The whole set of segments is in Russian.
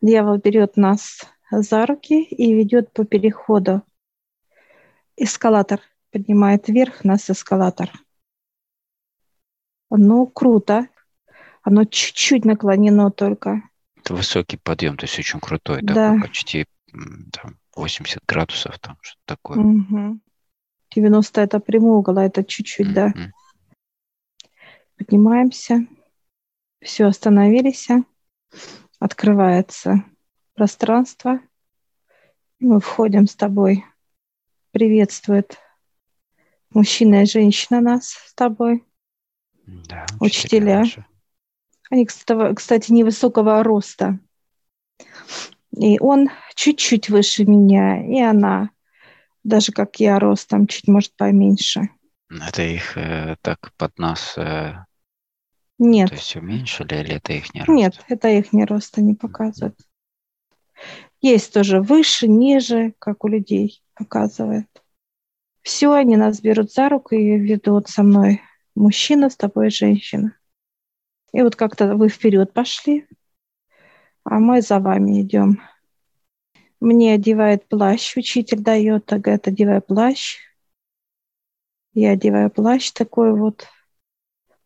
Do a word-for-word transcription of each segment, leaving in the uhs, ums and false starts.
Дьявол берет нас за руки и ведет по переходу. Эскалатор поднимает вверх нас эскалатор. Ну, круто. Оно чуть-чуть наклонено только. Это высокий подъем, то есть очень крутой. Да. Такой, почти там, восемьдесят градусов, там что-то такое. Угу. девяносто это прямой угол, а это чуть-чуть, mm-hmm. да. Поднимаемся. Все, остановились. Открывается пространство. Мы входим с тобой. Приветствует мужчина и женщина нас с тобой. Да, учителя. Учителя. Они, кстати, невысокого роста. И он чуть-чуть выше меня, и она, даже как я, ростом чуть, может, поменьше. Это их э, так под нас э, нет. То есть уменьшили, или это их не рост? Нет, это их не рост, они показывают. Mm-hmm. Есть тоже выше, ниже, как у людей показывает. Все, они нас берут за руку и ведут со мной. Мужчина, с тобой женщина. И вот как-то вы вперед пошли, а мы за вами идем. Мне одевает плащ, учитель дает, говорит, одевай плащ. Я одеваю плащ такой вот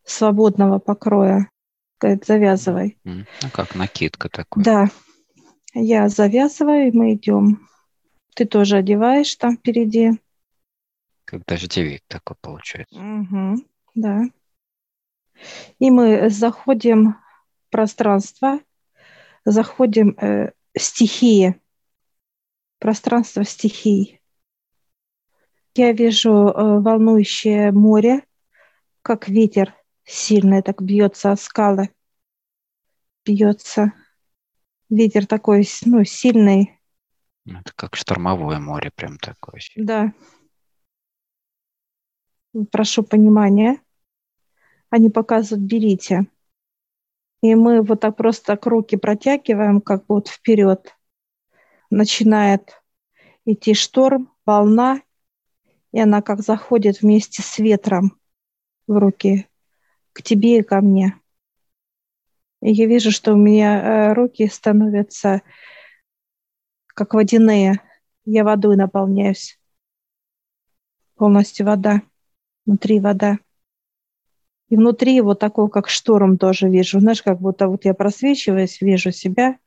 свободного покроя. Говорит, завязывай. Ну как накидка такой. Да, я завязываю, и мы идем. Ты тоже одеваешь там впереди. Как дождевик такой получается. Угу, да. И мы заходим в пространство, заходим э, в стихии, пространство стихий. Я вижу э, волнующее море, как ветер сильный, так бьется о скалы, бьется. Ветер такой, ну, сильный. Это как штормовое море, прям такое. Да. Прошу понимания. Они показывают, берите. И мы вот так просто так руки протягиваем, как бы вот вперед. Начинает идти шторм, волна, и она как заходит вместе с ветром в руки к тебе и ко мне. И я вижу, что у меня руки становятся как водяные. Я водой наполняюсь. Полностью вода. Внутри вода. И внутри вот такой, как шторм тоже вижу. Знаешь, как будто вот я просвечиваюсь, вижу себя,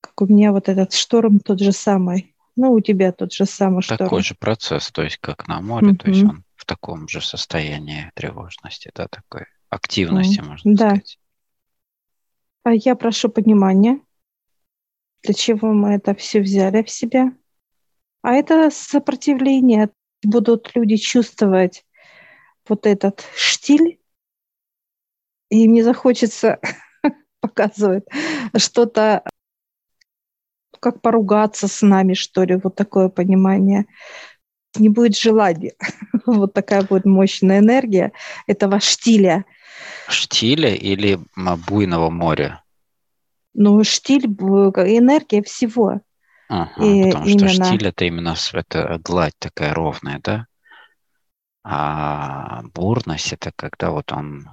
как у меня вот этот шторм тот же самый. Ну, у тебя тот же самый шторм. Такой же процесс, то есть как на море, mm-hmm. то есть он в таком же состоянии тревожности, да, такой активности, mm-hmm. можно да. сказать. А я прошу понимания, для чего мы это все взяли в себя. А это сопротивление. Будут люди чувствовать вот этот штиль, и мне захочется показывать что-то, как поругаться с нами, что ли, вот такое понимание. Не будет желания. Вот такая будет мощная энергия этого штиля. Штиля или буйного моря? Ну, штиль, энергия всего. Ага, и потому именно... что штиль — это именно это гладь такая ровная, да? А бурность — это когда вот он...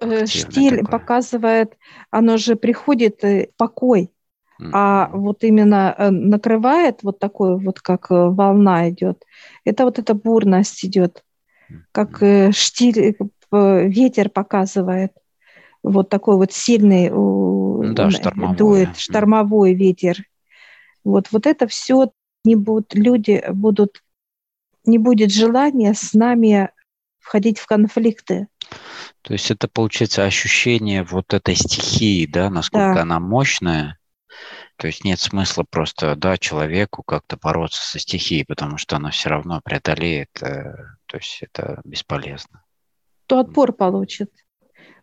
Штиль такой. Показывает, оно же приходит покой, mm-hmm. а вот именно накрывает вот такой вот, как волна идет. Это вот эта бурность идет, mm-hmm. как штиль, ветер показывает. Вот такой вот сильный да, штормовой. Дует, штормовой mm-hmm. ветер. Вот, вот это все не будут, люди будут... не будет желания с нами входить в конфликты. То есть это, получается, ощущение вот этой стихии, да, насколько да. она мощная. То есть нет смысла просто, да, человеку как-то бороться со стихией, потому что она все равно преодолеет, то есть это бесполезно. То отпор получит.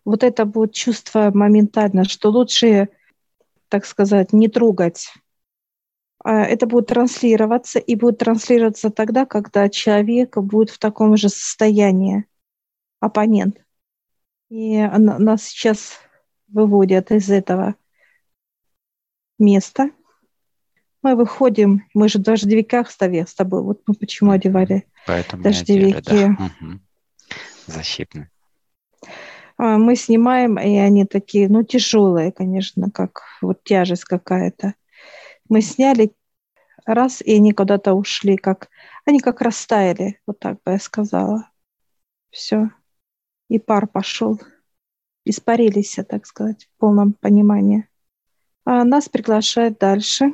Вот это будет чувство моментально, что лучше, так сказать, не трогать. Это будет транслироваться, и будет транслироваться тогда, когда человек будет в таком же состоянии, оппонент. И нас сейчас выводят из этого места. Мы выходим, мы же в дождевиках с тобой, вот мы почему одевали. Поэтому дождевики. Одели, да. Угу. Защитные. мы снимаем, и они такие, ну, тяжелые, конечно, как вот тяжесть какая-то. Мы сняли раз, и они куда-то ушли, как они как растаяли, вот так бы я сказала. Все. И пар пошел. Испарились, так сказать, в полном понимании. А нас приглашают дальше.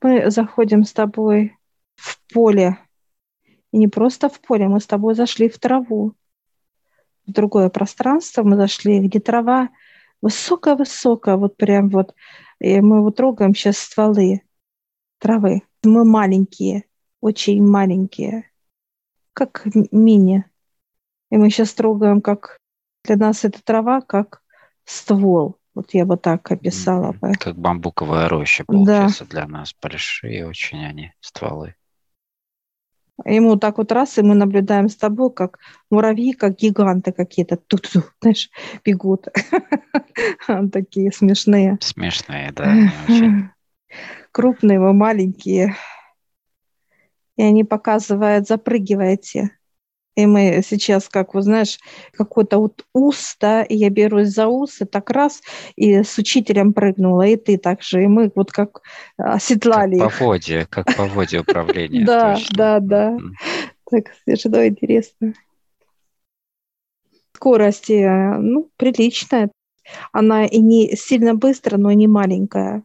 Мы заходим с тобой в поле. И не просто в поле, мы с тобой зашли в траву. В другое пространство мы зашли, где трава высокая-высокая, вот прям вот. И мы вот трогаем сейчас стволы травы. Мы маленькие, очень маленькие, как мини. И мы сейчас трогаем, как для нас эта трава, как ствол. Вот я бы так описала. Mm-hmm. Как бамбуковая роща, получается, да. Для нас. Большие очень они стволы. Ему вот так вот раз, и мы наблюдаем с тобой, как муравьи, как гиганты какие-то, тут, знаешь, бегут. Такие смешные. Смешные, да. Крупные, вы маленькие. И они показывают, запрыгивайте. И мы сейчас, как, вот знаешь, какой-то вот ус, да, и я берусь за ус, и так раз, и с учителем прыгнула, и ты так же, и мы вот как оседлали как их. Поводья, как поводья управления. Да, да, да. Так совершенно интересно. Скорость, ну, приличная. Она и не сильно быстро, но и не маленькая.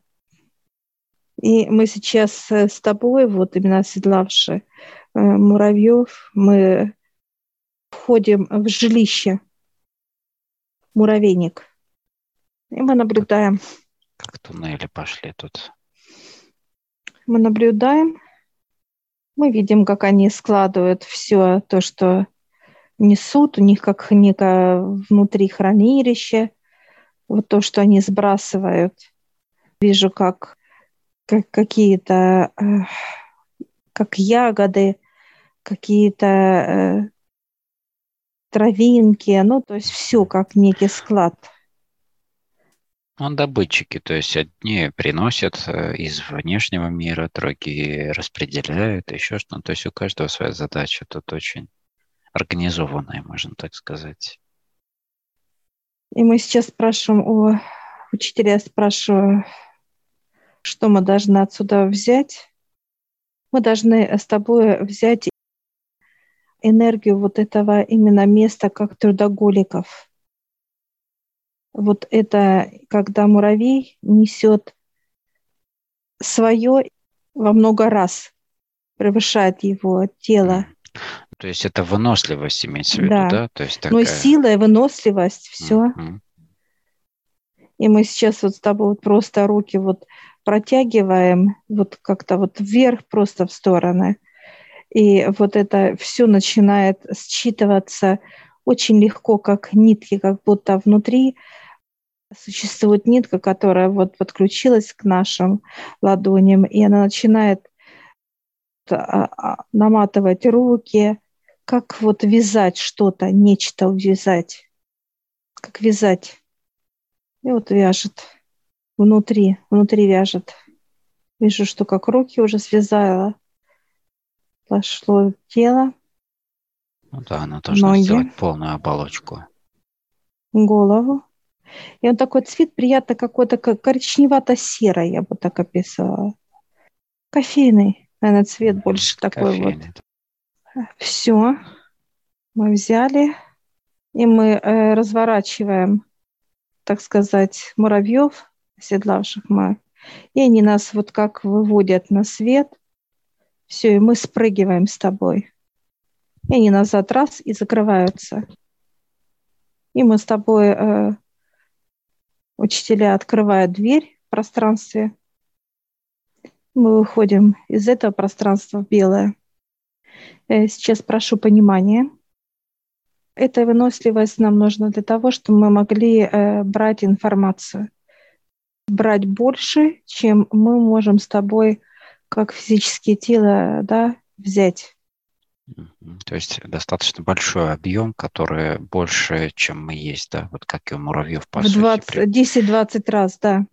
И мы сейчас с тобой, вот именно оседлавши муравьев, мы... входим в жилище, муравейник, и мы наблюдаем. Как, как туннели пошли тут. Мы наблюдаем, мы видим, как они складывают все то, что несут, у них как некое внутри хранилище, вот то, что они сбрасывают. Вижу, как, как какие-то, как ягоды, какие-то... травинки, ну, то есть все как некий склад. Он добытчики, то есть одни приносят из внешнего мира, другие распределяют, еще что-то. То есть у каждого своя задача, тут очень организованная, можно так сказать. И мы сейчас спрашиваем у учителя, я спрашиваю, что мы должны отсюда взять. Мы должны с тобой взять энергию вот этого именно места, как трудоголиков. Вот это, когда муравей несет свое во много раз, превышает его тело. То есть это выносливость имеется в виду, да? да? То есть такая... Но и сила, и выносливость, все. Mm-hmm. И мы сейчас вот с тобой вот просто руки вот протягиваем вот как-то вот вверх, просто в стороны. И вот это все начинает считываться очень легко, как нитки, как будто внутри существует нитка, которая вот подключилась к нашим ладоням, и она начинает наматывать руки, как вот вязать что-то, нечто вязать, как вязать. И вот вяжет внутри, внутри вяжет. Вижу, что как руки уже связала. Пошло тело. Ну да, оно должно ноги, сделать полную оболочку. Голову. И он такой цвет приятно какой-то коричневато-серый, я бы так описала. Кофейный, наверное, цвет mm-hmm. больше такой кофейный. Вот. Все. Мы взяли, и мы э, разворачиваем, так сказать, муравьев, оседлавших мы. И они нас вот как выводят на свет. Все, и мы спрыгиваем с тобой. И они назад раз и закрываются. И мы с тобой, э, учителя открывают дверь в пространстве. Мы выходим из этого пространства в белое. Я сейчас прошу понимания. Эта выносливость нам нужна для того, чтобы мы могли э, брать информацию. Брать больше, чем мы можем с тобой как физические тела, да, взять. То есть достаточно большой объем, который больше, чем мы есть, да, вот как и у муравьев, по в сути. десять-двадцать раз, да.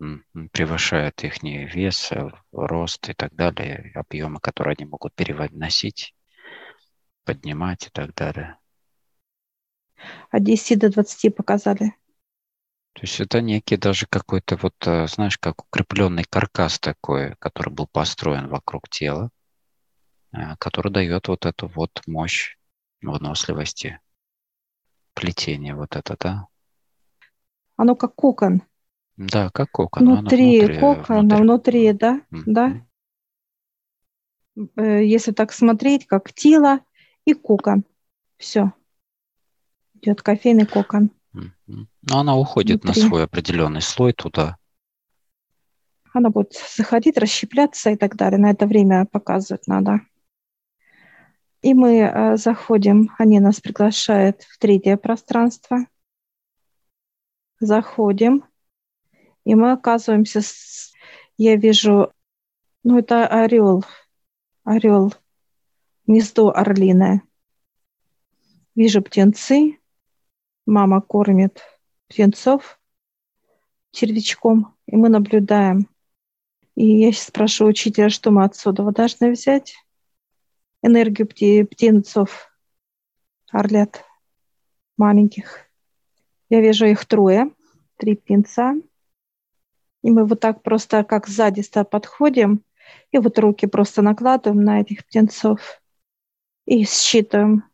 Превышает их вес, рост и так далее, объемы, которые они могут переводить, поднимать и так далее. от десяти до двадцати показали. То есть это некий даже какой-то, вот, знаешь, как укрепленный каркас такой, который был построен вокруг тела, который дает вот эту вот мощь выносливости, плетение вот это, да? Оно как кокон. Да, как кокон. Внутри, внутри кокон, внутри, внутри да, mm-hmm. да. Если так смотреть, как тело и кокон. Все. Идет кофейный кокон. Mm-hmm. Но она уходит внутри. На свой определенный слой туда. Она будет заходить, расщепляться и так далее. На это время показывать надо. И мы заходим, они нас приглашают в третье пространство. Заходим, и мы оказываемся, с... я вижу, ну это орел, орел, гнездо орлиное. Вижу птенцы, мама кормит птенцов червячком, и мы наблюдаем. И я сейчас прошу учителя, что мы отсюда должны взять? Энергию пти- птенцов, орлят маленьких. Я вижу их трое, три птенца. И мы вот так просто как сзади подходим, и вот руки просто накладываем на этих птенцов и считываем.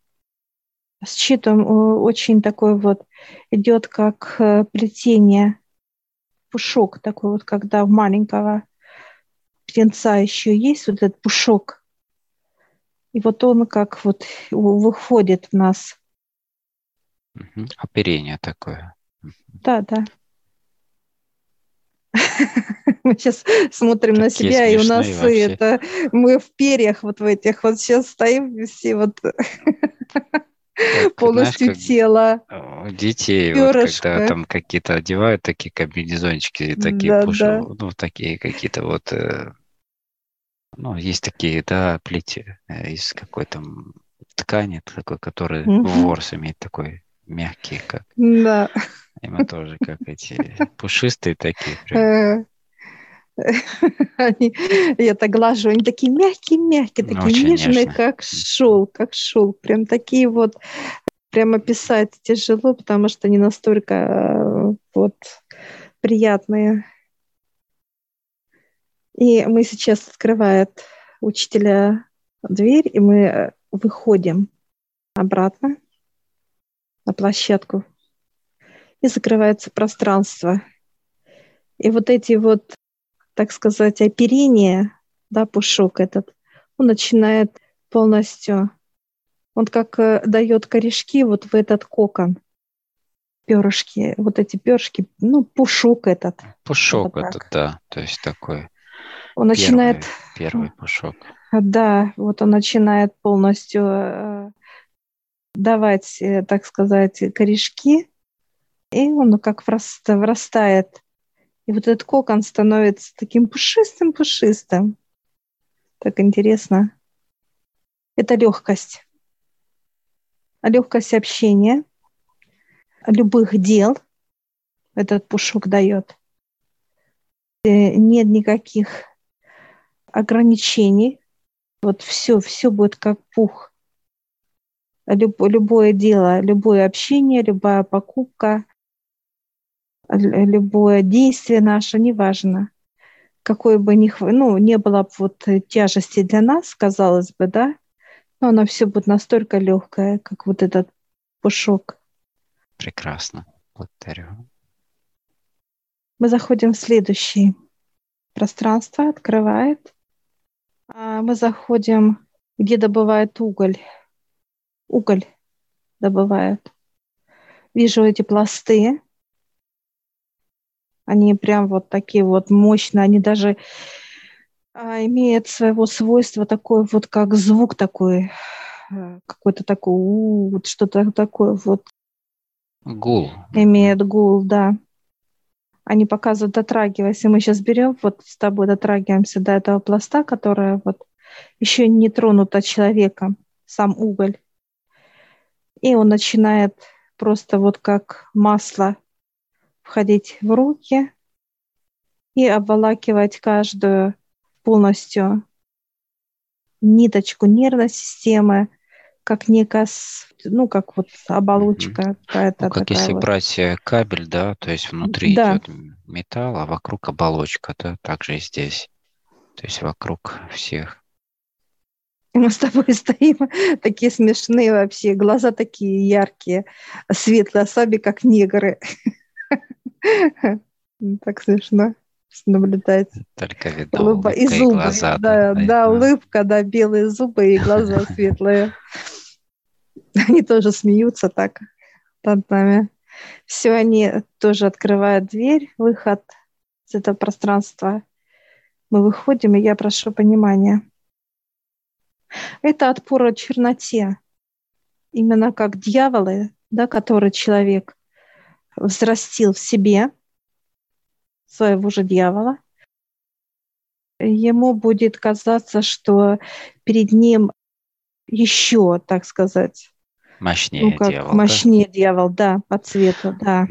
Считываем очень такой вот, идет как плетение, пушок такой вот, когда у маленького птенца еще есть вот этот пушок. И вот он как вот выходит в нас. Угу. Оперение такое. Да, да. Мы сейчас смотрим на себя, и у нас это мы в перьях вот в этих вот сейчас стоим все вот полностью тело. Детей, когда там какие-то одевают такие комбинезончики, такие пуши, ну такие какие-то вот, ну есть такие, да, плети из какой-то ткани такой, который ворс имеет такой. Мягкие как. Да. И мы тоже как эти пушистые такие. Они, я так глажу, они такие мягкие-мягкие, такие нежные, как шелк, как шелк. Прям такие вот, прямо писать тяжело, потому что они настолько вот приятные. И мы сейчас открывает учителя дверь, и мы выходим обратно на площадку, и закрывается пространство. И вот эти вот, так сказать, оперения, да, пушок этот, он начинает полностью, он как э, дает корешки вот в этот кокон, перышки, вот эти перышки, ну, пушок этот. Пушок этот, так. Да, то есть такой он первый, начинает, первый пушок. Да, вот он начинает полностью... Э, давать, так сказать, корешки, и он как врастает. И вот этот кокон становится таким пушистым-пушистым. Так интересно. Это легкость. Легкость общения, любых дел этот пушок дает. Нет никаких ограничений. Вот все, все будет как пух. Любое дело, любое общение, любая покупка, любое действие наше, неважно, какое бы ни, ну, не было вот тяжести для нас, казалось бы, да, но оно все будет настолько легкое, как вот этот пушок. Прекрасно, благодарю. Мы заходим в следующее пространство, открывает. Мы заходим, где добывают уголь. Уголь добывают. Вижу эти пласты. Они прям вот такие вот мощные. Они даже а, имеют своего свойства такой вот, как звук такой, какой-то такой, у, вот что-то такое вот. Гул. Имеет гул, да. Они показывают, дотрагиваясь. И мы сейчас берем, вот с тобой дотрагиваемся до этого пласта, которая вот еще не тронута человеком, сам уголь. И он начинает просто вот как масло входить в руки и обволакивать каждую полностью ниточку нервной системы, как некая, ну, как вот оболочка mm-hmm. какая-то. Ну, как такая если вот. Брать кабель, да, то есть внутри да. идет металл, а вокруг оболочка, да, также и здесь. То есть вокруг всех. Мы с тобой стоим, такие смешные вообще, глаза такие яркие, светлые, особи, как негры. Так смешно наблюдается. Только видно, улыбка и зубы. Глаза, да, да, да, улыбка, да, белые зубы и глаза светлые. Они тоже смеются так над нами. Все, они тоже открывают дверь, выход из этого пространства. Мы выходим, и я прошу понимания. Это отпор от черноте. Именно как дьяволы, да, которые человек взрастил в себе, своего же дьявола. Ему будет казаться, что перед ним еще, так сказать, мощнее ну, как дьявол. Мощнее да? дьявол, да, по цвету, да.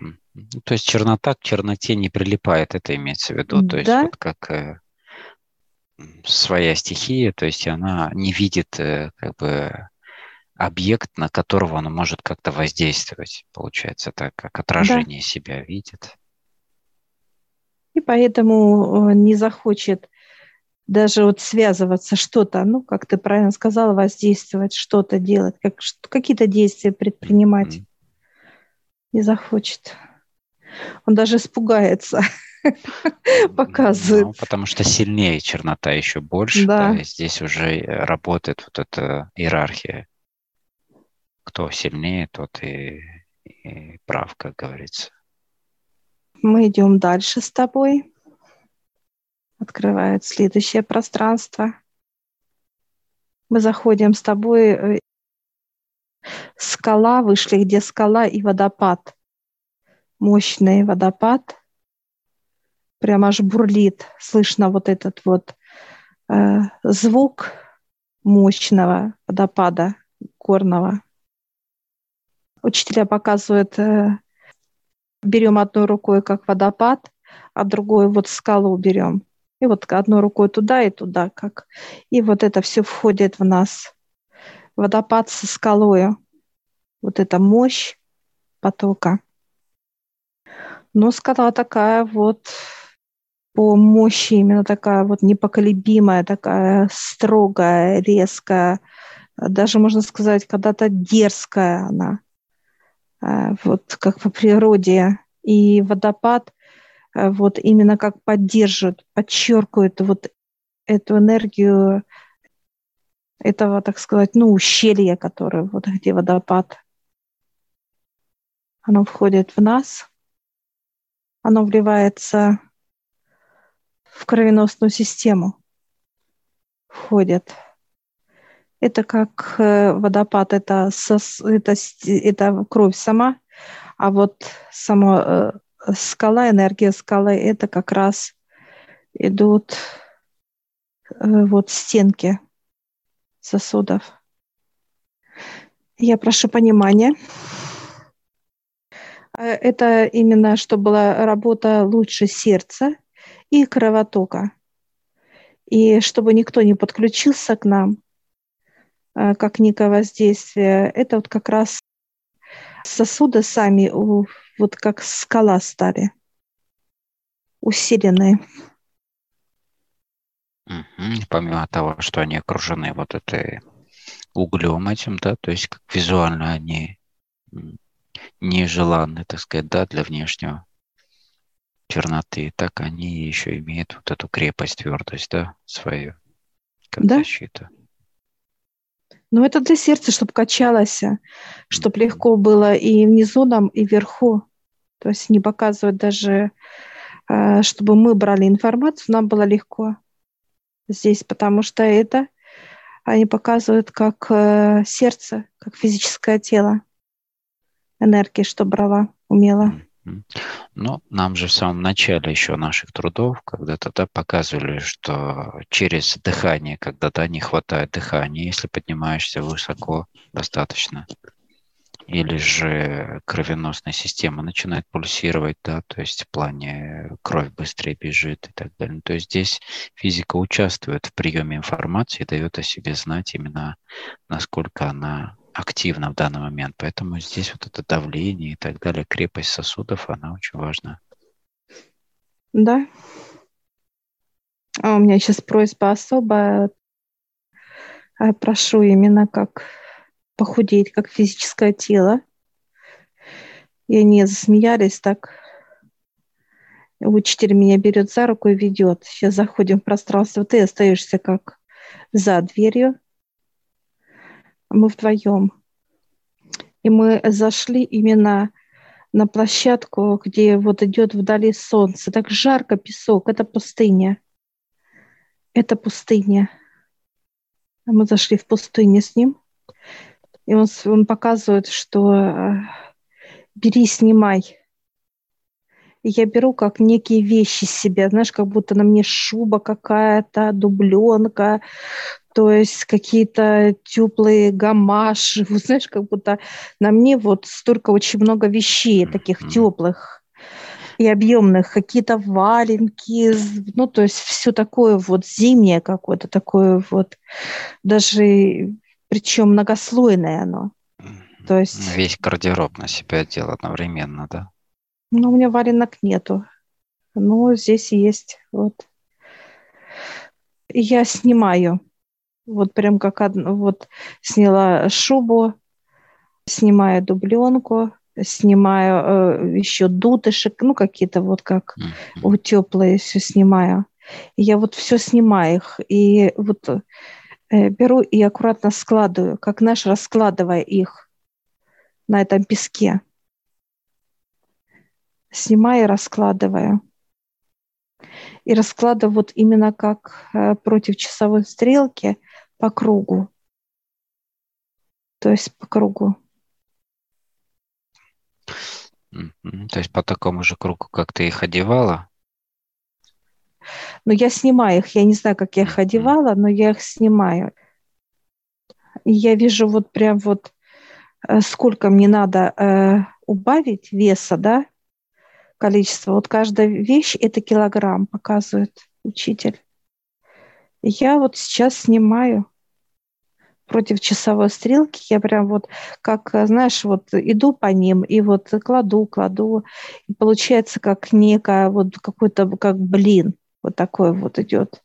То есть чернота к черноте не прилипает, это имеется в виду. То да? есть вот как своя стихия, то есть она не видит как бы объект, на которого она может как-то воздействовать, получается, так как отражение да. себя видит. И поэтому не захочет даже вот связываться что-то, ну, как ты правильно сказала, воздействовать, что-то делать, как, какие-то действия предпринимать. Mm-hmm. Не захочет. Он даже испугается, показывает. Ну, потому что сильнее чернота еще больше. Да. Да, здесь уже работает вот эта иерархия. Кто сильнее, тот и, и прав, как говорится. Мы идем дальше с тобой. Открывают следующее пространство. Мы заходим с тобой. Скала, вышли, где скала и водопад. Мощный водопад. Прям аж бурлит. Слышно вот этот вот э, звук мощного водопада горного. Учителя показывают... Э, берем одной рукой как водопад, а другой вот скалу берем. И вот одной рукой туда и туда. Как. И вот это все входит в нас. Водопад со скалою. Вот эта мощь потока. Но скала такая вот по мощи, именно такая вот непоколебимая, такая строгая, резкая. Даже, можно сказать, когда-то дерзкая она. Вот как по природе, и водопад вот именно как поддерживает, подчеркивает вот эту энергию этого, так сказать, ну, ущелья, которое вот где водопад. Оно входит в нас, оно вливается в кровеносную систему, входит. Это как водопад, это, сос, это, это кровь сама, а вот сама скала, энергия скалы, это как раз идут вот стенки сосудов. Я прошу понимания. Это именно, чтобы была работа лучше сердца и кровотока. И чтобы никто не подключился к нам, как некое воздействие, это вот как раз сосуды сами вот как скала стали, усиленные. Угу. Помимо того, что они окружены вот этой углем этим, да, то есть как визуально они нежеланны, так сказать, да, для внешнего черноты, так они еще имеют вот эту крепость, твердость, да, свою, как да? защиту. Но это для сердца, чтобы качалось, чтобы легко было и внизу нам, и вверху. То есть не показывать даже, чтобы мы брали информацию, нам было легко здесь, потому что это они показывают как сердце, как физическое тело, энергии, что брала, умела. Ну, нам же в самом начале еще наших трудов когда-то да, показывали, что через дыхание, когда да, не хватает дыхания, если поднимаешься высоко достаточно, или же кровеносная система начинает пульсировать, да, то есть в плане кровь быстрее бежит и так далее. То есть здесь физика участвует в приеме информации, дает о себе знать именно, насколько она активно в данный момент. Поэтому здесь вот это давление и так далее, крепость сосудов, она очень важна. Да. А у меня сейчас просьба особая. Прошу именно как похудеть, как физическое тело. И они засмеялись так. Учитель меня берет за руку и ведет. Сейчас заходим в пространство. Ты остаешься как за дверью. Мы вдвоем. И мы зашли именно на площадку, где вот идет вдали солнце. Так жарко, песок. Это пустыня. Это пустыня. Мы зашли в пустыню с ним. И он, он показывает, что бери, снимай. И я беру как некие вещи себе, знаешь, как будто на мне шуба какая-то, дубленка, то есть какие-то теплые гамаши, знаешь, как будто на мне вот столько очень много вещей таких mm-hmm. теплых и объемных, какие-то валенки, ну, то есть все такое вот зимнее какое-то, такое вот даже, причем многослойное оно. Mm-hmm. То есть... Весь гардероб на себя одел одновременно, да? Ну, у меня валенок нету, но здесь есть, вот. И я снимаю, вот прям как одну, вот сняла шубу, снимаю дубленку, снимаю э, еще дутышек, ну, какие-то вот как mm-hmm. у теплые все снимаю. И я вот все снимаю их, и вот э, беру и аккуратно складываю, как наш, раскладывая их на этом песке. Снимаю и раскладываю. И раскладываю вот именно как против часовой стрелки по кругу. То есть по кругу. То есть по такому же кругу, как ты их одевала? Ну, я снимаю их. Я не знаю, как я их одевала, но я их снимаю. И я вижу вот прям вот сколько мне надо убавить веса, да? Количество. Вот каждая вещь это килограмм, показывает учитель. Я вот сейчас снимаю против часовой стрелки. Я прям вот, как, знаешь, вот иду по ним и вот кладу, кладу. И получается как некая вот какой-то, как блин, вот такой вот идет.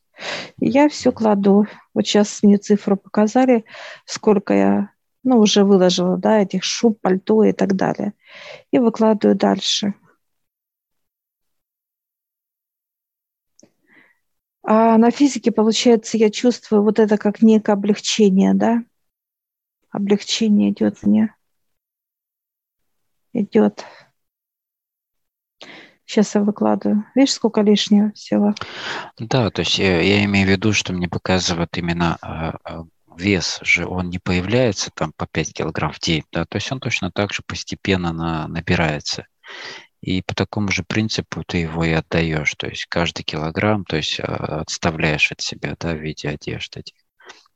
И я все кладу. Вот сейчас мне цифру показали, сколько я, ну, уже выложила, да, этих шуб, пальто и так далее. И выкладываю дальше. А на физике, получается, я чувствую вот это как некое облегчение, да? Облегчение идет мне. Идет. Сейчас я выкладываю. Видишь, сколько лишнего всего? Да, то есть я, я имею в виду, что мне показывают именно вес же. Он не появляется там по пять килограмм в день, да? То есть он точно так же постепенно на, набирается. И по такому же принципу ты его и отдаешь, то есть каждый килограмм, то есть отставляешь от себя, да, в виде одежды.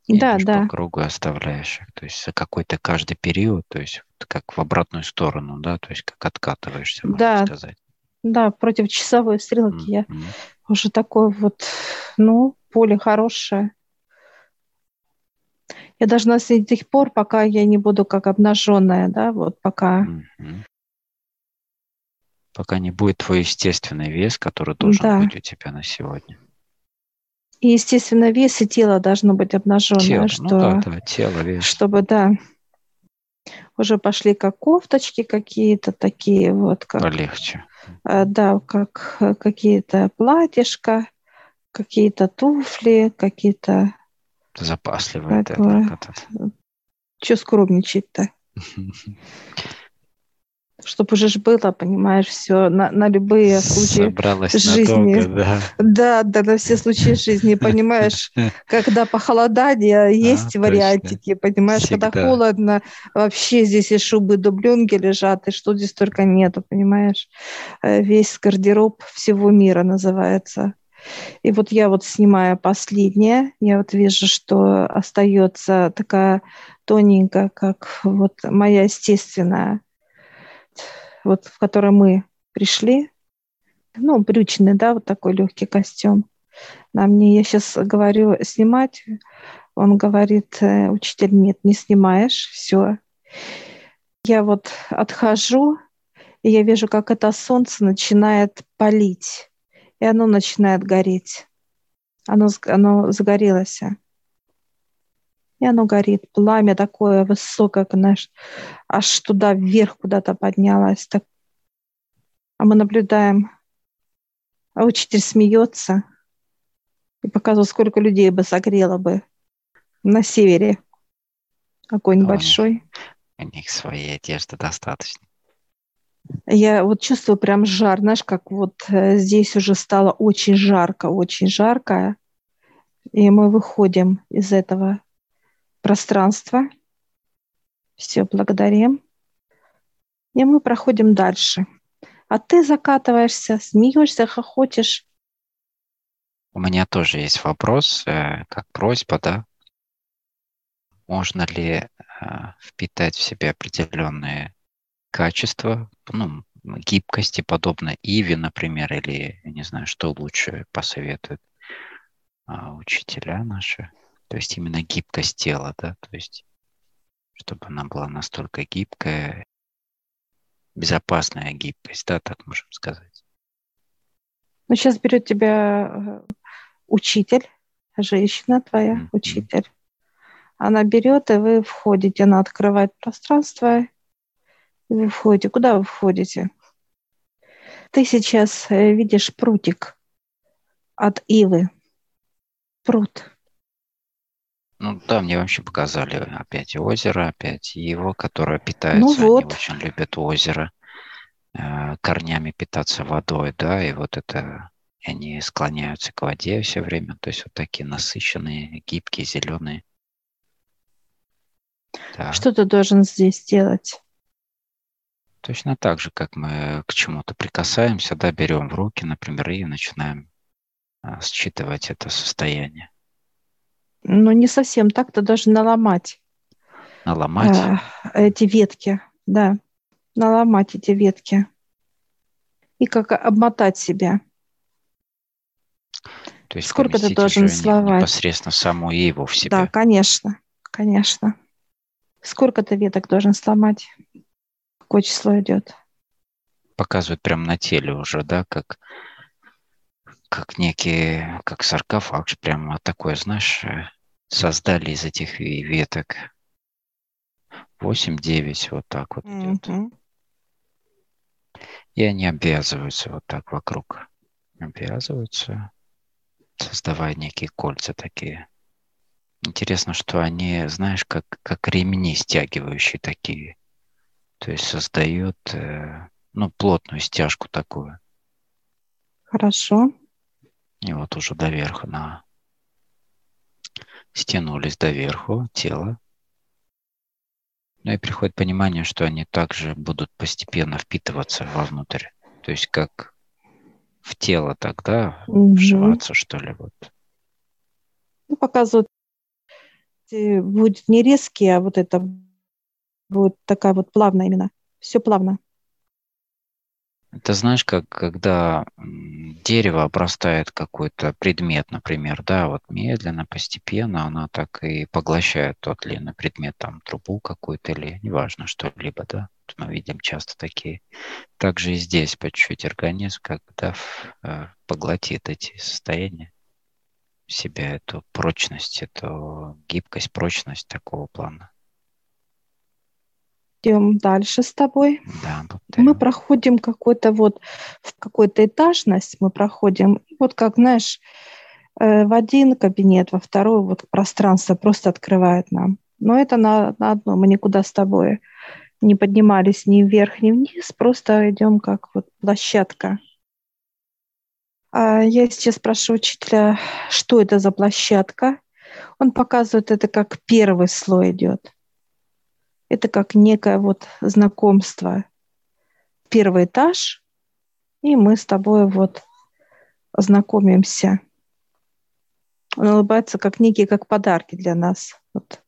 И да, да. По кругу оставляешь их, то есть за какой-то каждый период, то есть как в обратную сторону, да, то есть как откатываешься, можно да. сказать. Да, против часовой стрелки mm-hmm. я уже такое вот, ну, поле хорошее. Я должна сидеть до тех пор, пока я не буду как обнаженная, да, вот пока... Mm-hmm. Пока не будет твой естественный вес, который должен да. быть у тебя на сегодня. И естественный вес, и тело должно быть обнаженное. Тело, что, ну да, да, тело, вес. Чтобы, да, уже пошли как кофточки какие-то такие вот. Как, полегче. Да, как какие-то платьишко, какие-то туфли, какие-то... Запасливые. Чего скромничать-то? Чтобы уже ж было, понимаешь, все на, на любые случаи Собралась жизни. Надолго, да. да, да, на все случаи жизни, понимаешь, когда похолодание, есть а, вариантики, точно. Понимаешь, Всегда. Когда холодно, вообще здесь и шубы, дубленки лежат, и что здесь только нету, понимаешь, весь гардероб всего мира называется. И вот я вот снимаю последнее, я вот вижу, что остается такая тоненькая, как вот моя естественная, вот в который мы пришли, ну, брючный, да, вот такой легкий костюм. На мне, я сейчас говорю, снимать Он говорит, учитель, нет, не снимаешь, все. Я вот отхожу, и я вижу, как это солнце начинает палить, и оно начинает гореть. Оно, оно загорелось. И оно горит. Пламя такое высокое, наш, аж туда вверх куда-то поднялось. Так. А мы наблюдаем. А учитель смеется и показывает, сколько людей бы согрело бы на севере. Огонь большой. У них, у них своей одежды достаточно. Я вот чувствую прям жар. Знаешь, как вот здесь уже стало очень жарко, очень жарко. И мы выходим из этого пространства. Все, благодарим. И мы проходим дальше. А ты закатываешься, смеешься, хохочешь. У меня тоже есть вопрос, как просьба, да? Можно ли впитать в себя определенные качества, ну, гибкости, подобно Иве, например, или, я не знаю, что лучше посоветуют учителя наши? То есть именно гибкость тела, да? То есть чтобы она была настолько гибкая, безопасная гибкость, да, так можем сказать. Ну, сейчас берет тебя учитель, женщина твоя, mm-hmm. учитель. Она берет, и вы входите, она открывает пространство, и вы входите. Куда вы входите? Ты сейчас видишь прутик от ивы. Прут. Ну да, мне вообще показали опять озеро, опять его, которое питается, ну вот. Они очень любят озеро, корнями питаться водой, да, и вот это, они склоняются к воде все время, то есть вот такие насыщенные, гибкие, зеленые. Да. Что ты должен здесь делать? Точно так же, как мы к чему-то прикасаемся, да, берем в руки, например, и начинаем считывать это состояние. Ну, не совсем так. Ты должен наломать. Наломать? Э, эти ветки, да. Наломать эти ветки. И как обмотать себя. То есть сколько ты должен словать? Непосредственно саму иву в себя. Да, конечно. Конечно. Сколько ты веток должен сломать? Какое число идет? Показывают прямо на теле уже, да, как... как некий, как саркофаг, прямо такое, знаешь, создали из этих веток. восемь-девять вот так вот идет. Mm-hmm. И они обвязываются вот так вокруг. Обвязываются, создавая некие кольца такие. Интересно, что они, знаешь, как, как ремни стягивающие такие. То есть создают, ну, плотную стяжку такую. Хорошо. И вот уже доверху на... стянулись доверху тело. Ну и приходит понимание, что они также будут постепенно впитываться вовнутрь. То есть как в тело тогда угу. вживаться, что ли. Вот. Ну, показывают, будет не резкий, а вот это будет такая вот плавная именно. Все плавно. Ты знаешь, как когда дерево обрастает какой-то предмет, например, да, вот медленно, постепенно оно так и поглощает тот или иной предмет, там трубу какую-то или неважно что-либо, да, мы видим часто такие. Также и здесь по чуть-чуть организм когда поглотит эти состояния в себя, эту прочность, эту гибкость, прочность такого плана. Идем дальше с тобой. Да, мы проходим какой-то вот в какую-то этажность, мы проходим, вот как, знаешь, в один кабинет, во второй вот пространство просто открывает нам. Но это на, на одно, мы никуда с тобой не поднимались ни вверх, ни вниз, просто идем как вот площадка. А я сейчас прошу учителя, что это за площадка. Он показывает, это как первый слой идет. Это как некое вот знакомство. Первый этаж, и мы с тобой вот знакомимся. Он улыбается как некие, как подарки для нас. Вот.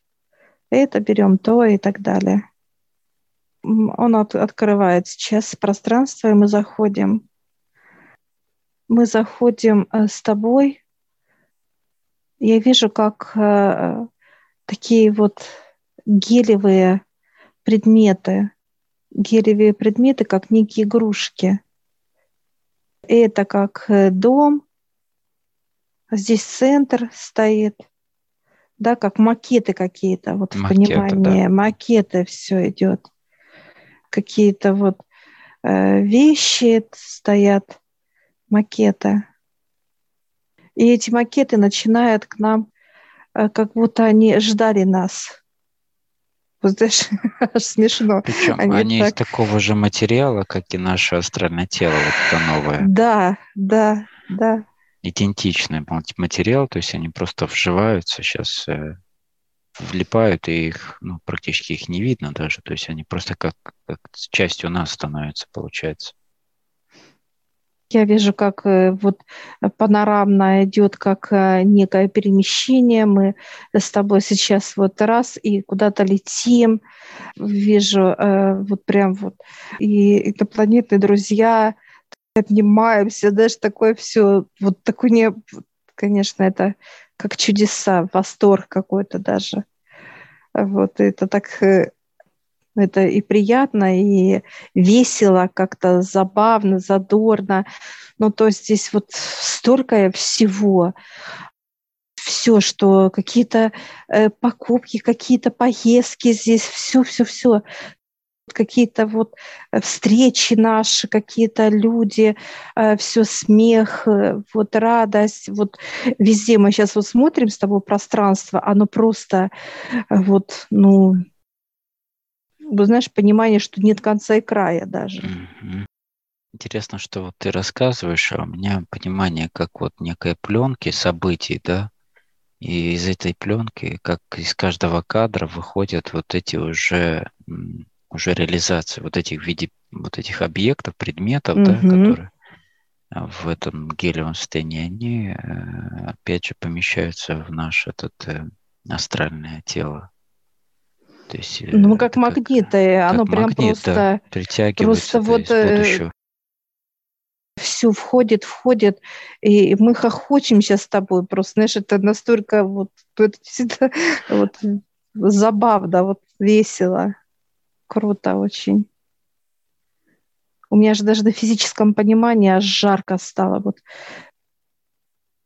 Это берем, то и так далее. Он от, открывает сейчас пространство, и мы заходим. Мы заходим с тобой. Я вижу, как... такие вот гелевые предметы, гелевые предметы, как некие игрушки. Это как дом, здесь центр стоит, да, как макеты какие-то, вот в понимании, да. Макеты все идет, какие-то вот э, вещи стоят, макеты. И эти макеты начинают к нам, э, как будто они ждали нас. Вот даже аж смешно. Причем они, они так... из такого же материала, как и наше астральное тело, вот это новое. Да, да, да. Идентичный материал, то есть они просто вживаются, сейчас э, влипают, и их, ну, практически их не видно даже, то есть они просто как, как частью нас становятся, получается. Я вижу, как э, вот панорамно идет, как э, некое перемещение, мы с тобой сейчас вот раз и куда-то летим, вижу э, вот прям вот и инопланетные друзья, обнимаемся, даже такое все, вот такое, не, конечно, это как чудеса, восторг какой-то даже. Вот это так, это и приятно, и весело, как-то забавно, задорно. Ну, то есть здесь вот столько всего, все, что какие-то покупки, какие-то поездки здесь, все-все-все. Какие-то вот встречи наши, какие-то люди, все смех, вот радость. Вот везде мы сейчас вот смотрим с тобой пространство, оно просто вот, ну, знаешь, понимание, что нет конца и края даже. Интересно, что вот ты рассказываешь, а у меня понимание, как вот некой пленки событий, да, и из этой пленки, как из каждого кадра выходят вот эти уже... уже реализации вот этих в виде вот этих объектов, предметов, mm-hmm. да, которые в этом гелевом состоянии, они опять же помещаются в наше э, астральное тело. То есть, ну, как магниты, как, оно как прям магнит, просто, да, притягивается просто вот из будущего. Все входит, входит, и мы хохочем сейчас с тобой. Просто, знаешь, это настолько вот, это всегда, вот забавно, вот весело. Круто очень. У меня же даже на физическом понимании аж жарко стало. Вот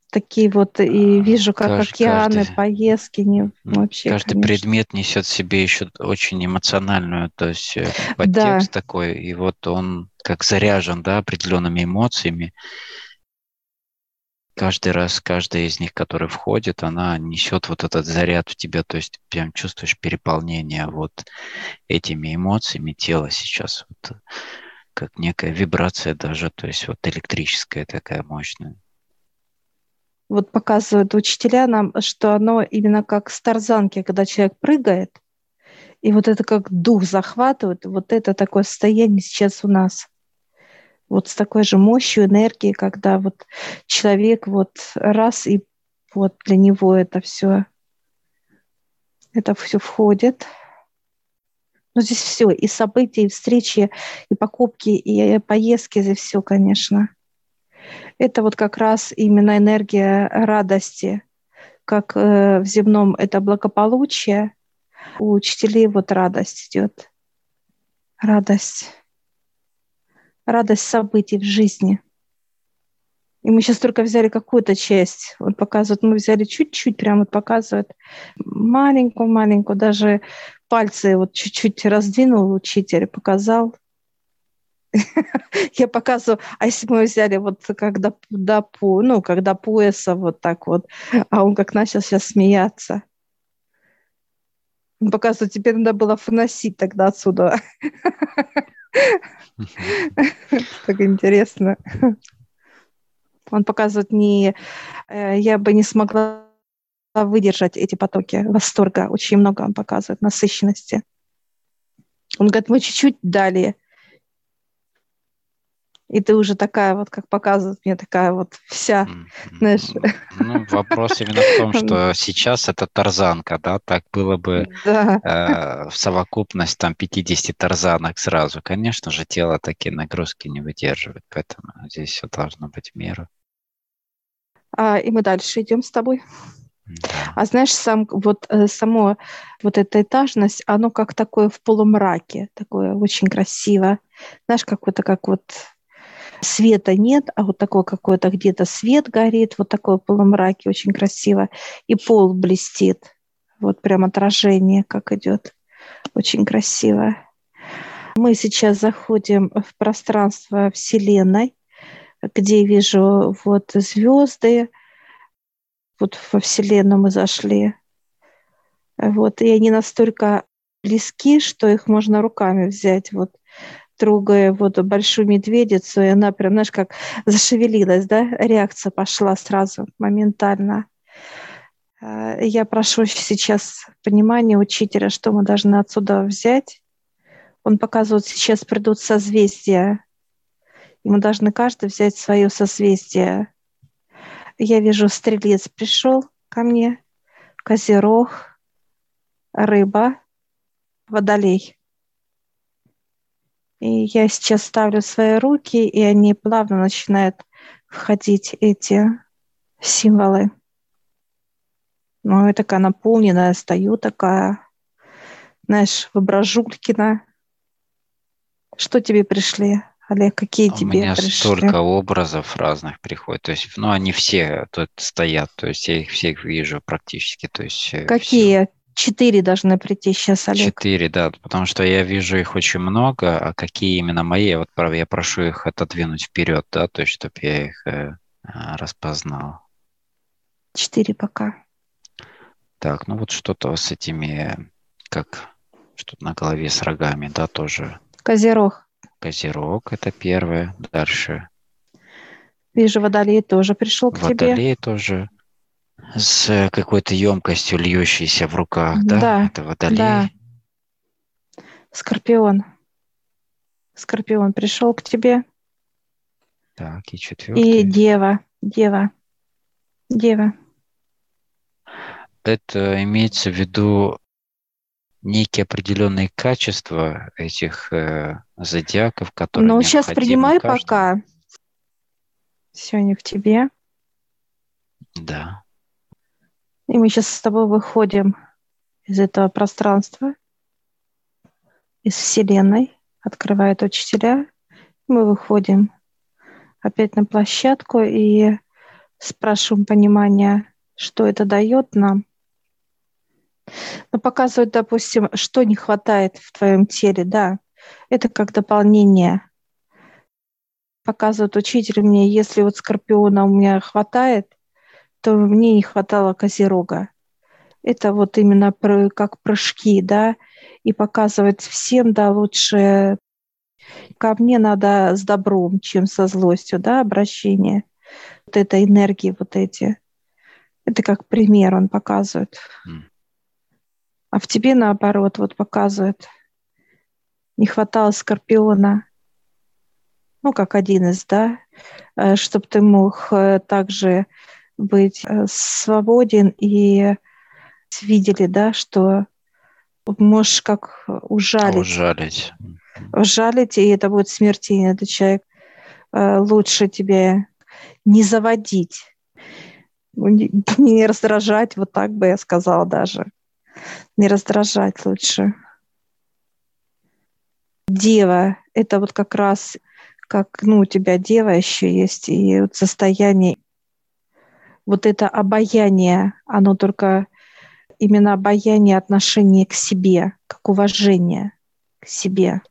такие вот, и вижу, как каждый, океаны, каждый, поездки. Не, вообще, каждый, конечно, предмет несет в себе еще очень эмоциональную, то есть подтекст, да, такой, и вот он как заряжен, да, определенными эмоциями. Каждый раз, каждая из них, которая входит, она несет вот этот заряд в тебя, то есть прям чувствуешь переполнение вот этими эмоциями тела сейчас, вот, как некая вибрация даже, то есть вот электрическая такая мощная. Вот показывают учителя нам, что оно именно как с тарзанки, когда человек прыгает, и вот это как дух захватывает, вот это такое состояние сейчас у нас. Вот с такой же мощью, энергией, когда вот человек вот раз, и вот для него это все, это все входит. Но здесь все, и события, и встречи, и покупки, и поездки, здесь все, конечно. Это вот как раз именно энергия радости, как в земном это благополучие, у учителей вот радость идет, радость. радость событий в жизни. И мы сейчас только взяли какую-то часть. Он показывает, мы взяли чуть-чуть, прямо вот показывает маленькую-маленькую, даже пальцы вот чуть-чуть раздвинул учитель, показал. Я показываю, а если мы взяли вот как до, до, ну, как до пояса, вот так вот, а он как начал сейчас смеяться. Он показывает, теперь надо было выносить тогда отсюда. Так интересно. Он показывает, не, я бы не смогла выдержать эти потоки восторга. Очень много он показывает, насыщенности. Он говорит, мы чуть-чуть дали. И ты уже такая вот, как показывает мне, такая вот вся, знаешь. Ну, вопрос именно в том, что сейчас это тарзанка, да, так было бы, да. э, в совокупность там пятьдесят тарзанок сразу. Конечно же, тело такие нагрузки не выдерживает, поэтому здесь все должно быть в меру. А, и мы дальше идем с тобой. Да. А знаешь, сам, вот, само вот эта этажность, оно как такое в полумраке, такое очень красиво. Знаешь, какое-то как вот света нет, а вот такое какое-то где-то свет горит, вот такое в полумраке, очень красиво. И пол блестит, вот прям отражение как идет, очень красиво. Мы сейчас заходим в пространство Вселенной, где вижу вот звезды. Вот во Вселенную мы зашли. Вот. И они настолько близки, что их можно руками взять, вот, трогая вот большую медведицу, и она прям, знаешь, как зашевелилась, да? Реакция пошла сразу, моментально. Я прошу сейчас понимания учителя, что мы должны отсюда взять. Он показывает, сейчас придут созвездия, и мы должны каждый взять свое созвездие. Я вижу, Стрелец пришел ко мне, Козерог, Рыба, Водолей. И я сейчас ставлю свои руки, и они плавно начинают входить, эти символы. Ну, я такая наполненная стою, такая, знаешь, воображулькина. Что тебе пришли? Олег, какие у тебе пришли? У меня столько образов разных приходит. То есть, ну, они все тут стоят. То есть, я их всех вижу практически. То есть, какие? Все. Четыре должны прийти сейчас, Олег. Четыре, да. Потому что я вижу их очень много. А какие именно мои? Вот я прошу их отодвинуть вперед, да, то есть, чтобы я их э, распознал. Четыре пока. Так, ну вот что-то с этими, как что-то на голове с рогами, да, тоже. Козерог. Козерог, это первое. Дальше. Вижу, Водолей тоже пришел к водолей тебе. Водолей тоже. С какой-то емкостью, льющейся в руках, да? Да. Это Водолей. Да. Скорпион. Скорпион пришел к тебе. Так, и четвертый. И Дева. Дева. Дева. Это имеется в виду некие определенные качества этих э, зодиаков, которые необходимы. Ну, сейчас принимай каждому. Пока. Сегодня к тебе. Да. И мы сейчас с тобой выходим из этого пространства, из Вселенной, открывает учителя. Мы выходим опять на площадку и спрашиваем понимания, что это дает нам. Но показывают, допустим, что не хватает в твоем теле, да, это как дополнение. Показывают учитель мне, если вот Скорпиона у меня хватает, то мне не хватало Козерога. Это вот именно как прыжки, да, и показывать всем, да, лучше ко мне надо с добром, чем со злостью, да, обращение. Вот этой энергии, вот эти. Это как пример он показывает. А в тебе, наоборот, вот показывает, не хватало Скорпиона, ну, как один из, да, чтобы ты мог также быть свободен и видели, да, что можешь как ужалить. Ужалить. Ужалить, и это будет смертельно. Этот человек лучше тебя не заводить, не раздражать, вот так бы я сказала даже. Не раздражать лучше. Дева. Это вот как раз, как, ну, у тебя Дева еще есть, и вот состояние, вот это обаяние, оно только именно обаяние отношения к себе, как уважение к себе.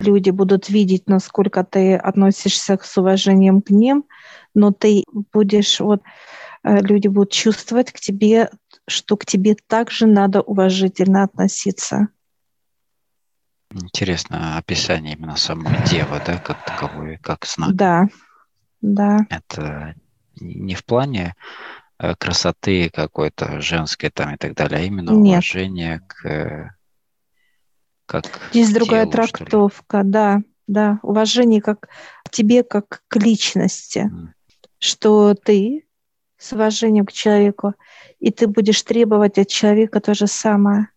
Люди будут видеть, насколько ты относишься с уважением к ним, но ты будешь, вот, люди будут чувствовать к тебе, что к тебе также надо уважительно относиться. Интересно описание именно самой Девы, да, как таковой, как знак. Да, да. Это не в плане красоты какой-то женской там и так далее, а именно нет. Уважение к как здесь телу, другая трактовка, да, да. Уважение как к тебе, как к личности, mm. что ты с уважением к человеку, и ты будешь требовать от человека то же самое,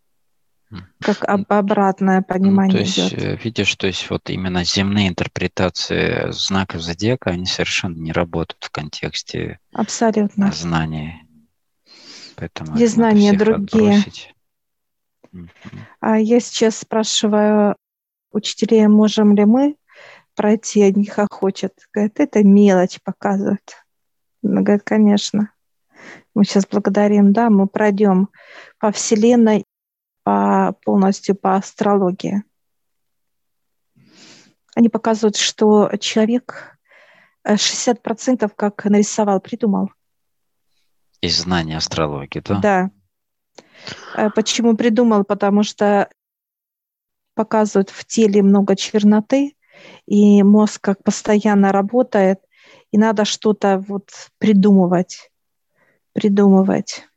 как об- обратное понимание. Ну, то есть, идет. Видишь, то есть вот именно земные интерпретации знаков зодиака, они совершенно не работают в контексте абсолютно. Знаний. Поэтому где знания другие. А я сейчас спрашиваю учителей, можем ли мы пройти, они хохочут. Говорят, это мелочь, показывают. Она говорит, конечно. Мы сейчас благодарим, да, мы пройдем по Вселенной, по, полностью по астрологии. Они показывают, что человек шестьдесят процентов как нарисовал, придумал. Из знаний астрологии, да? Да. Почему придумал? Потому что показывают в теле много черноты, и мозг как постоянно работает, и надо что-то вот придумывать. Придумывать.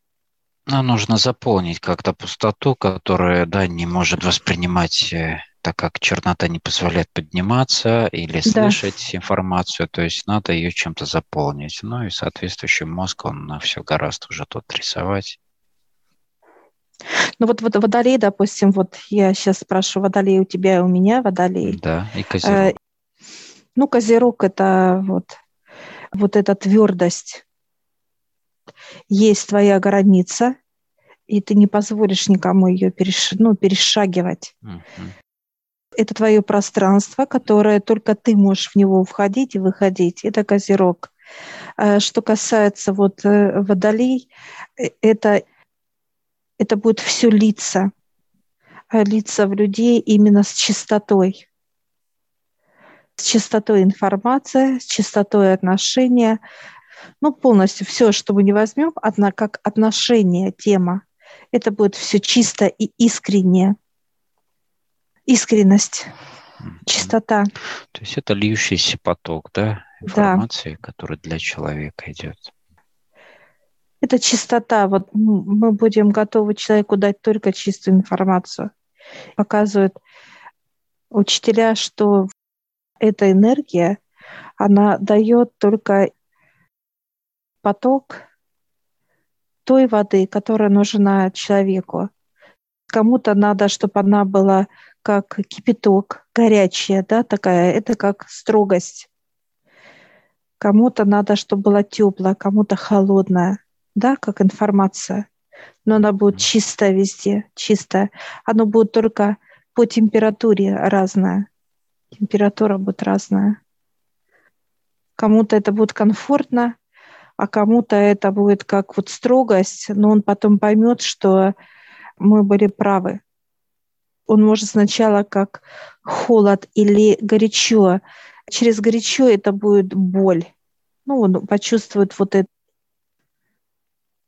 Но нужно заполнить как-то пустоту, которая, да, не может воспринимать, так как чернота не позволяет подниматься или слышать, да, информацию, то есть надо ее чем-то заполнить. Ну и соответствующий мозг, он на все гораздо уже тут рисовать. Ну вот, вот водолей, допустим, вот я сейчас спрашиваю, водолей у тебя и у меня, водолей. Да, и козерог. Э, ну, козерог – это вот, вот эта твердость. Есть твоя граница, и ты не позволишь никому ее переш... ну, перешагивать. Uh-huh. Это твое пространство, которое только ты можешь в него входить и выходить. Это козерог. Что касается вот водолей, это, это будет все литься. Литься в людей именно с чистотой. С чистотой информации, с чистотой отношения. Ну, полностью все, что мы не возьмем, одна как отношение, тема. Это будет все чисто и искренне. Искренность, mm-hmm. чистота. То есть это льющийся поток, да, информации, да, который для человека идет. Это чистота. Вот мы будем готовы человеку дать только чистую информацию. Показывают учителя, что эта энергия, она дает только поток той воды, которая нужна человеку. Кому-то надо, чтобы она была как кипяток, горячая, да, такая, это как строгость. Кому-то надо, чтобы была теплая, кому-то холодная, да, как информация. Но она будет чистая везде, чистая. Она будет только по температуре разная. Температура будет разная. Кому-то это будет комфортно, а кому-то это будет как вот строгость, но он потом поймет, что мы были правы. Он может сначала как холод или горячо. Через горячо это будет боль. Ну, он почувствует вот это.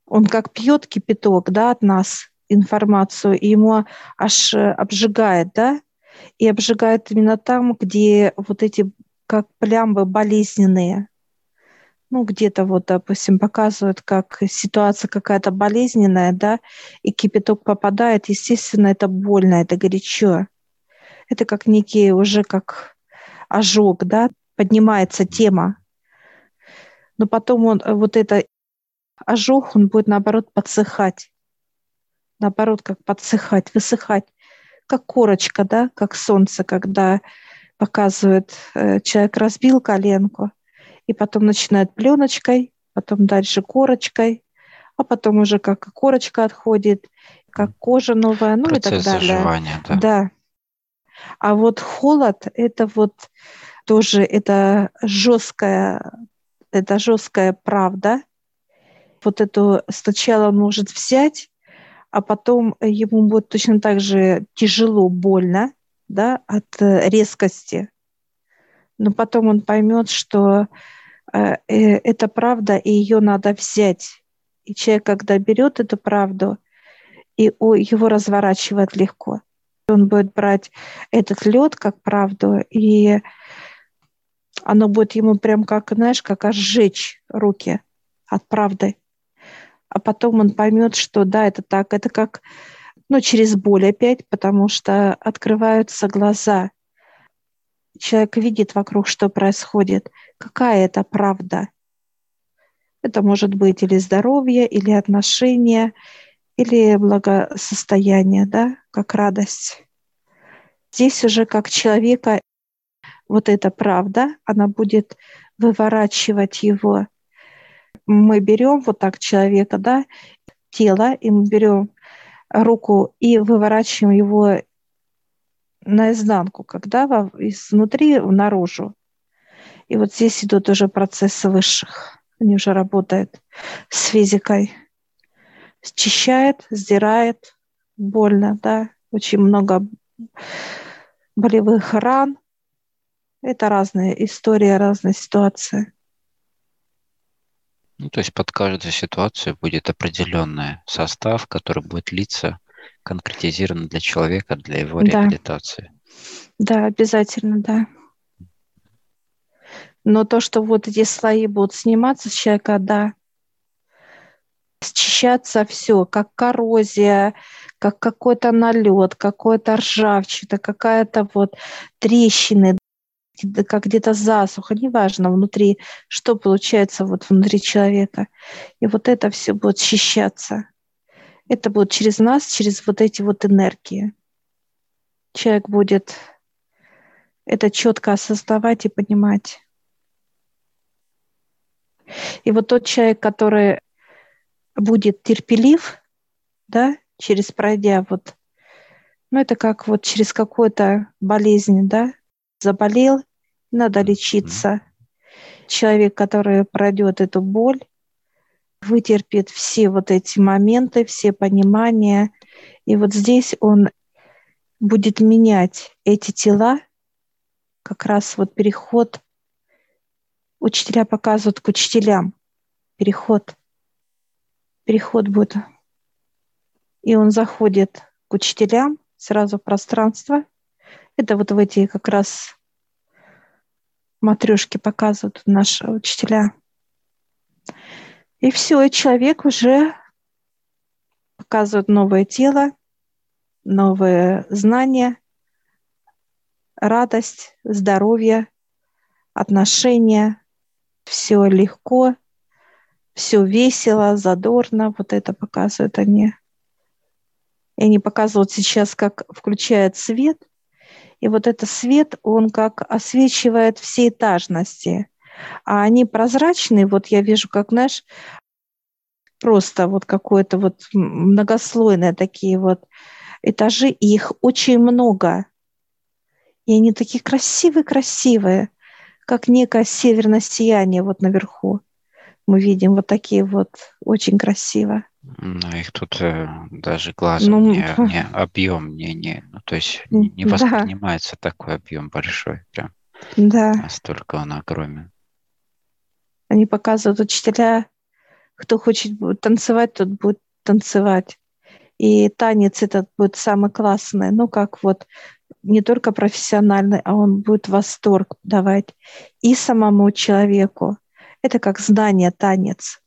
Он как пьет кипяток, да, от нас информацию, и ему аж обжигает, да, и обжигает именно там, где вот эти как плямбы болезненные. Ну, где-то вот, допустим, показывают, как ситуация какая-то болезненная, да, и кипяток попадает, естественно, это больно, это горячо. Это как некий уже как ожог, да, поднимается тема. Но потом он, вот этот ожог, он будет, наоборот, подсыхать. Наоборот, как подсыхать, высыхать. Как корочка, да, как солнце, когда показывают, человек разбил коленку, и потом начинает пленочкой, потом дальше корочкой, а потом уже как корочка отходит, как кожа новая, ну процесс и так далее. Заживания, да. Да. А вот холод – это вот тоже это жесткая, это жесткая правда. Вот эту сначала он может взять, а потом ему будет точно так же тяжело, больно, да, от резкости. Но потом он поймет, что э, это правда, и ее надо взять. И человек, когда берет эту правду, и о, его разворачивает легко. Он будет брать этот лед как правду, и оно будет ему прям как, знаешь, как ожечь руки от правды. А потом он поймет, что да, это так, это как, ну, через боль опять, потому что открываются глаза. Человек видит вокруг, что происходит. Какая это правда? Это может быть или здоровье, или отношения, или благосостояние, да, как радость. Здесь уже как человека вот эта правда, она будет выворачивать его. Мы берем вот так человека, да, тела, и мы берем руку и выворачиваем его наизнанку, когда изнутри наружу. И вот здесь идут уже процессы высших. Они уже работают с физикой. Счищает, сдирает. Больно, да. Очень много болевых ран. Это разные истории, разные ситуации. Ну, то есть под каждую ситуацию будет определенный состав, который будет литься конкретизированно для человека, для его реабилитации. Да, да, обязательно, да. Но то, что вот эти слои будут сниматься с человека, да, счищаться все, как коррозия, как какой-то налет, какой-то ржавчина, какая-то вот трещины, как где-то засуха, неважно, внутри, что получается вот внутри человека. И вот это все будет счищаться. Это будет через нас, через вот эти вот энергии. Человек будет это четко осознавать и понимать. И вот тот человек, который будет терпелив, да, через пройдя вот, ну это как вот через какую-то болезнь, да, заболел, надо лечиться. Человек, который пройдет эту боль, вытерпит все вот эти моменты, все понимания. И вот здесь он будет менять эти тела, как раз вот переход. Учителя показывают к учителям. Переход. Переход будет. И он заходит к учителям сразу в пространство. Это вот в эти как раз матрешки показывают наши учителя. И все, и человек уже показывает новое тело, новые знания, радость, здоровье, отношения. Все легко, все весело, задорно. Вот это показывают они. И они показывают сейчас, как включает свет. И вот этот свет, он как освещивает все этажности. А они прозрачные. Вот я вижу, как, знаешь, просто вот какое-то вот многослойные такие вот этажи. И их очень много. И они такие красивые-красивые, как некое северное сияние вот наверху. Мы видим вот такие вот, очень красиво. Ну, их тут э, даже глазом ну, не, не объем, не, не, ну, то есть не, не воспринимается да. такой объем большой. Прям да. Настолько он огромен. Они показывают учителя, кто хочет танцевать, тот будет танцевать. И танец этот будет самый классный. Ну, как вот не только профессиональный, а он будет восторг давать и самому человеку. Это как знание, танец.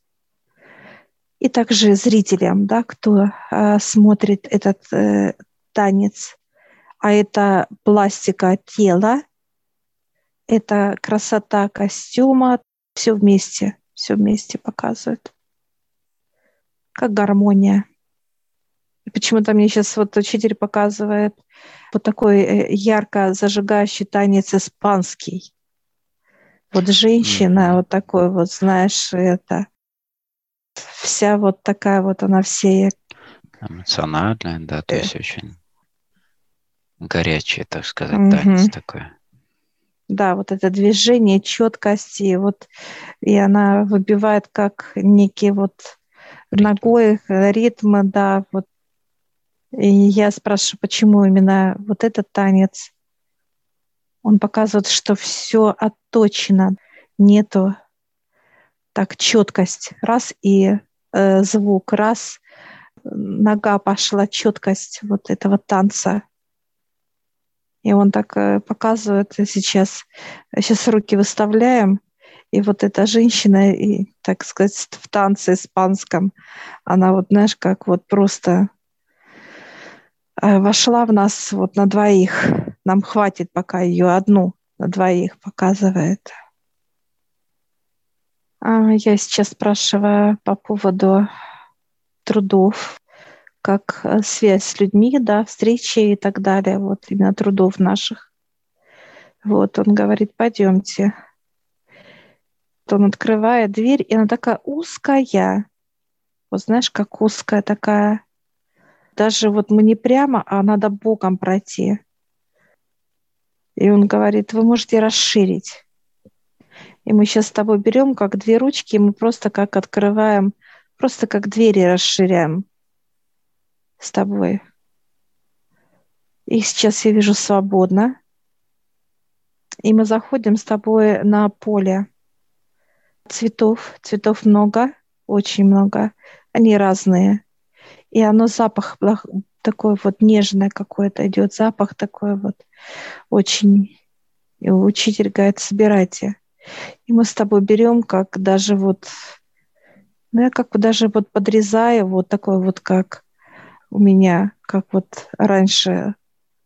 И также зрителям, да, кто э, смотрит этот э, танец. А это пластика тела, это красота костюма. Все вместе, все вместе показывают. Как гармония. И почему-то мне сейчас вот учитель показывает вот такой ярко зажигающий танец испанский. Вот женщина, mm-hmm. вот такой вот, знаешь, это... Вся вот такая вот она все. Эмоциональная, да, то есть очень горячая, так сказать, угу. танец такой. Да, вот это движение, четкость, и вот и она выбивает как некие вот ритм. Ногой ритмы, да. Вот. И я спрашиваю, почему именно вот этот танец? Он показывает, что все отточено, нету. Так, четкость, раз, и э, звук, раз, нога пошла, четкость вот этого танца. И он так э, показывает сейчас, сейчас руки выставляем, и вот эта женщина, и, так сказать, в танце испанском, она вот, знаешь, как вот просто э, вошла в нас вот на двоих. Нам хватит пока ее одну на двоих показывает. Я сейчас спрашиваю по поводу трудов, как связь с людьми, да, встречи и так далее, вот именно трудов наших. Вот он говорит, пойдемте. Он открывает дверь, и она такая узкая. вот знаешь, как узкая такая. Даже вот мы не прямо, а надо боком пройти. И он говорит, вы можете расширить. И мы сейчас с тобой берем как две ручки, и мы просто как открываем, просто как двери расширяем с тобой. И сейчас я вижу свободно. И мы заходим с тобой на поле цветов. Цветов много, очень много. Они разные. И оно запах такой вот нежный какой-то идет. Запах такой вот очень. И учитель говорит, собирайте. И мы с тобой берем, как даже вот, ну я как даже вот подрезаю, вот такой вот, как у меня, как вот раньше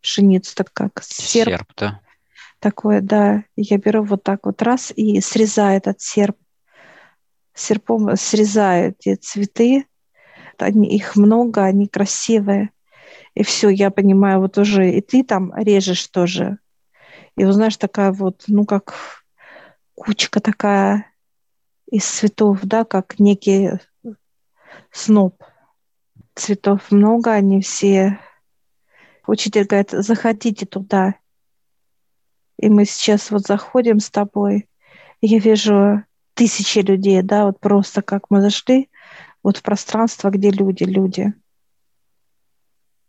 пшеницу, так как серп. Серп, да. Такое, да. Я беру вот так вот раз и срезаю этот серп. Серпом срезаю эти цветы. Они, их много, они красивые. И все, я понимаю, вот уже и ты там режешь тоже. И вот знаешь, такая вот, ну как кучка такая из цветов, да, как некий сноп. Цветов много, они все. Учитель говорит, заходите туда. И мы сейчас вот заходим с тобой, и я вижу тысячи людей, да, вот просто как мы зашли, вот в пространство, где люди, люди.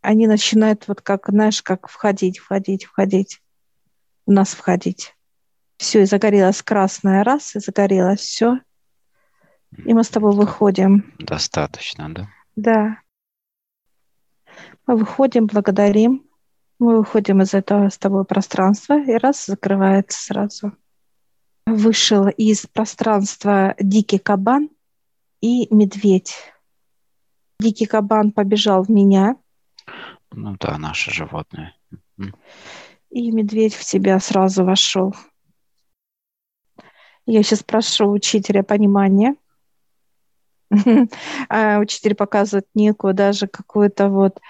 Они начинают вот как, знаешь, как входить, входить, входить, в нас входить. Все, и загорелось красное, раз, и загорелось все. И мы с тобой выходим. Достаточно, да? Да. Мы выходим, благодарим. Мы выходим из этого с тобой пространства, и раз, закрывается сразу. Вышел из пространства дикий кабан и медведь. Дикий кабан побежал в меня. Ну да, наши животные. И медведь в тебя сразу вошел. Я сейчас прошу учителя понимания. А учитель показывает некую даже какую-то вот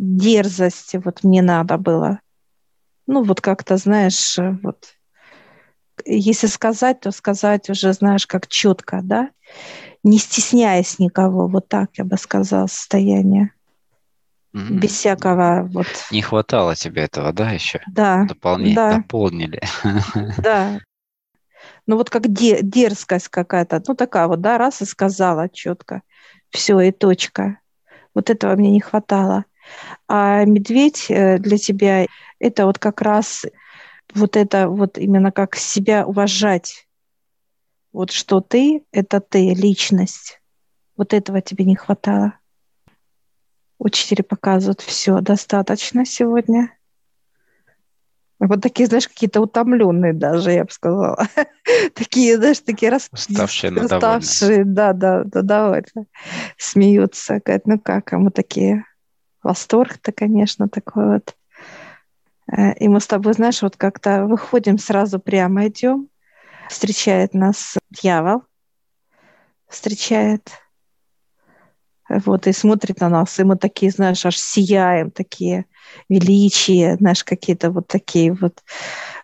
дерзости вот мне надо было. Ну, вот как-то, знаешь, вот если сказать, то сказать уже, знаешь, как четко, да? Не стесняясь никого, вот так я бы сказала, состояние. Mm-hmm. Без всякого вот... Не хватало тебе этого, да, еще? Да. Дополни... да. Дополнили. Да. Ну, вот как дерзкость какая-то, ну, такая вот, да, раз и сказала четко. Все, и точка. Вот этого мне не хватало. А медведь для тебя – это вот как раз вот это вот именно как себя уважать. Вот что ты – это ты, личность. Вот этого тебе не хватало. Учитель показывает, все достаточно сегодня. Вот такие, знаешь, какие-то утомленные даже, я бы сказала. Такие, знаешь, такие расставшие, расставшие, да, да, да, довольно. Смеются, говорят, ну как, а мы такие… Восторг-то, конечно, такой вот. И мы с тобой, знаешь, вот как-то выходим, сразу прямо идем. Встречает нас дьявол. Встречает. Вот, и смотрит на нас. И мы такие, знаешь, аж сияем, такие величие, знаешь, какие-то вот такие вот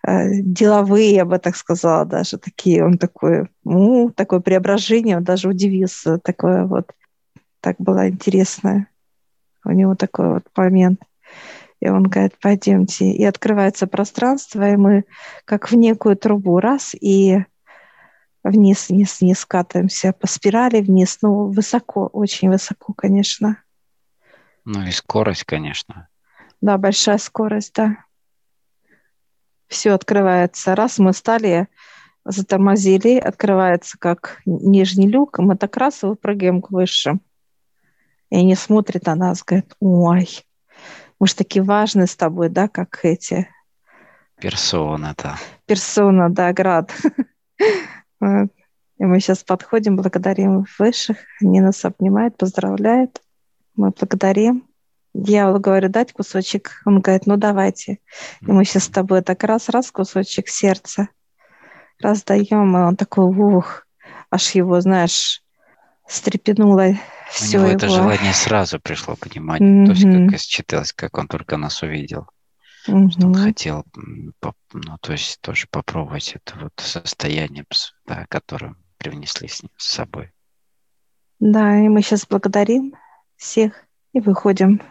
деловые, я бы так сказала даже. Такие, он такой, ну, такое преображение, он даже удивился. Такое вот, так было интересно. У него такой вот момент. И он говорит, пойдемте. И открывается пространство, и мы как в некую трубу раз, и вниз, вниз, вниз катаемся по спирали, вниз. Ну, высоко, очень высоко, конечно. Ну и скорость, конечно. Да, большая скорость, да. Все открывается. Раз мы стали, затормозили, открывается как нижний люк, и мы так раз выпрыгиваем к высшим. И они смотрят на нас, говорят, ой, мы же такие важные с тобой, да, как эти. Персона, да. Персона, да, град. И мы сейчас подходим, благодарим высших, они нас обнимают, поздравляют. Мы благодарим. Дьявол говорит, дать кусочек. Он говорит, ну давайте. И мы сейчас с тобой так раз-раз кусочек сердца раздаем, и он такой, ух, аж его, знаешь, стрепенуло. Все у него его. Это желание сразу пришло, понимание. Mm-hmm. То есть, как считалось, как он только нас увидел. Mm-hmm. Что он хотел, ну, то есть, тоже попробовать это вот состояние, да, которое привнесли с собой. Да, и мы сейчас благодарим всех и выходим.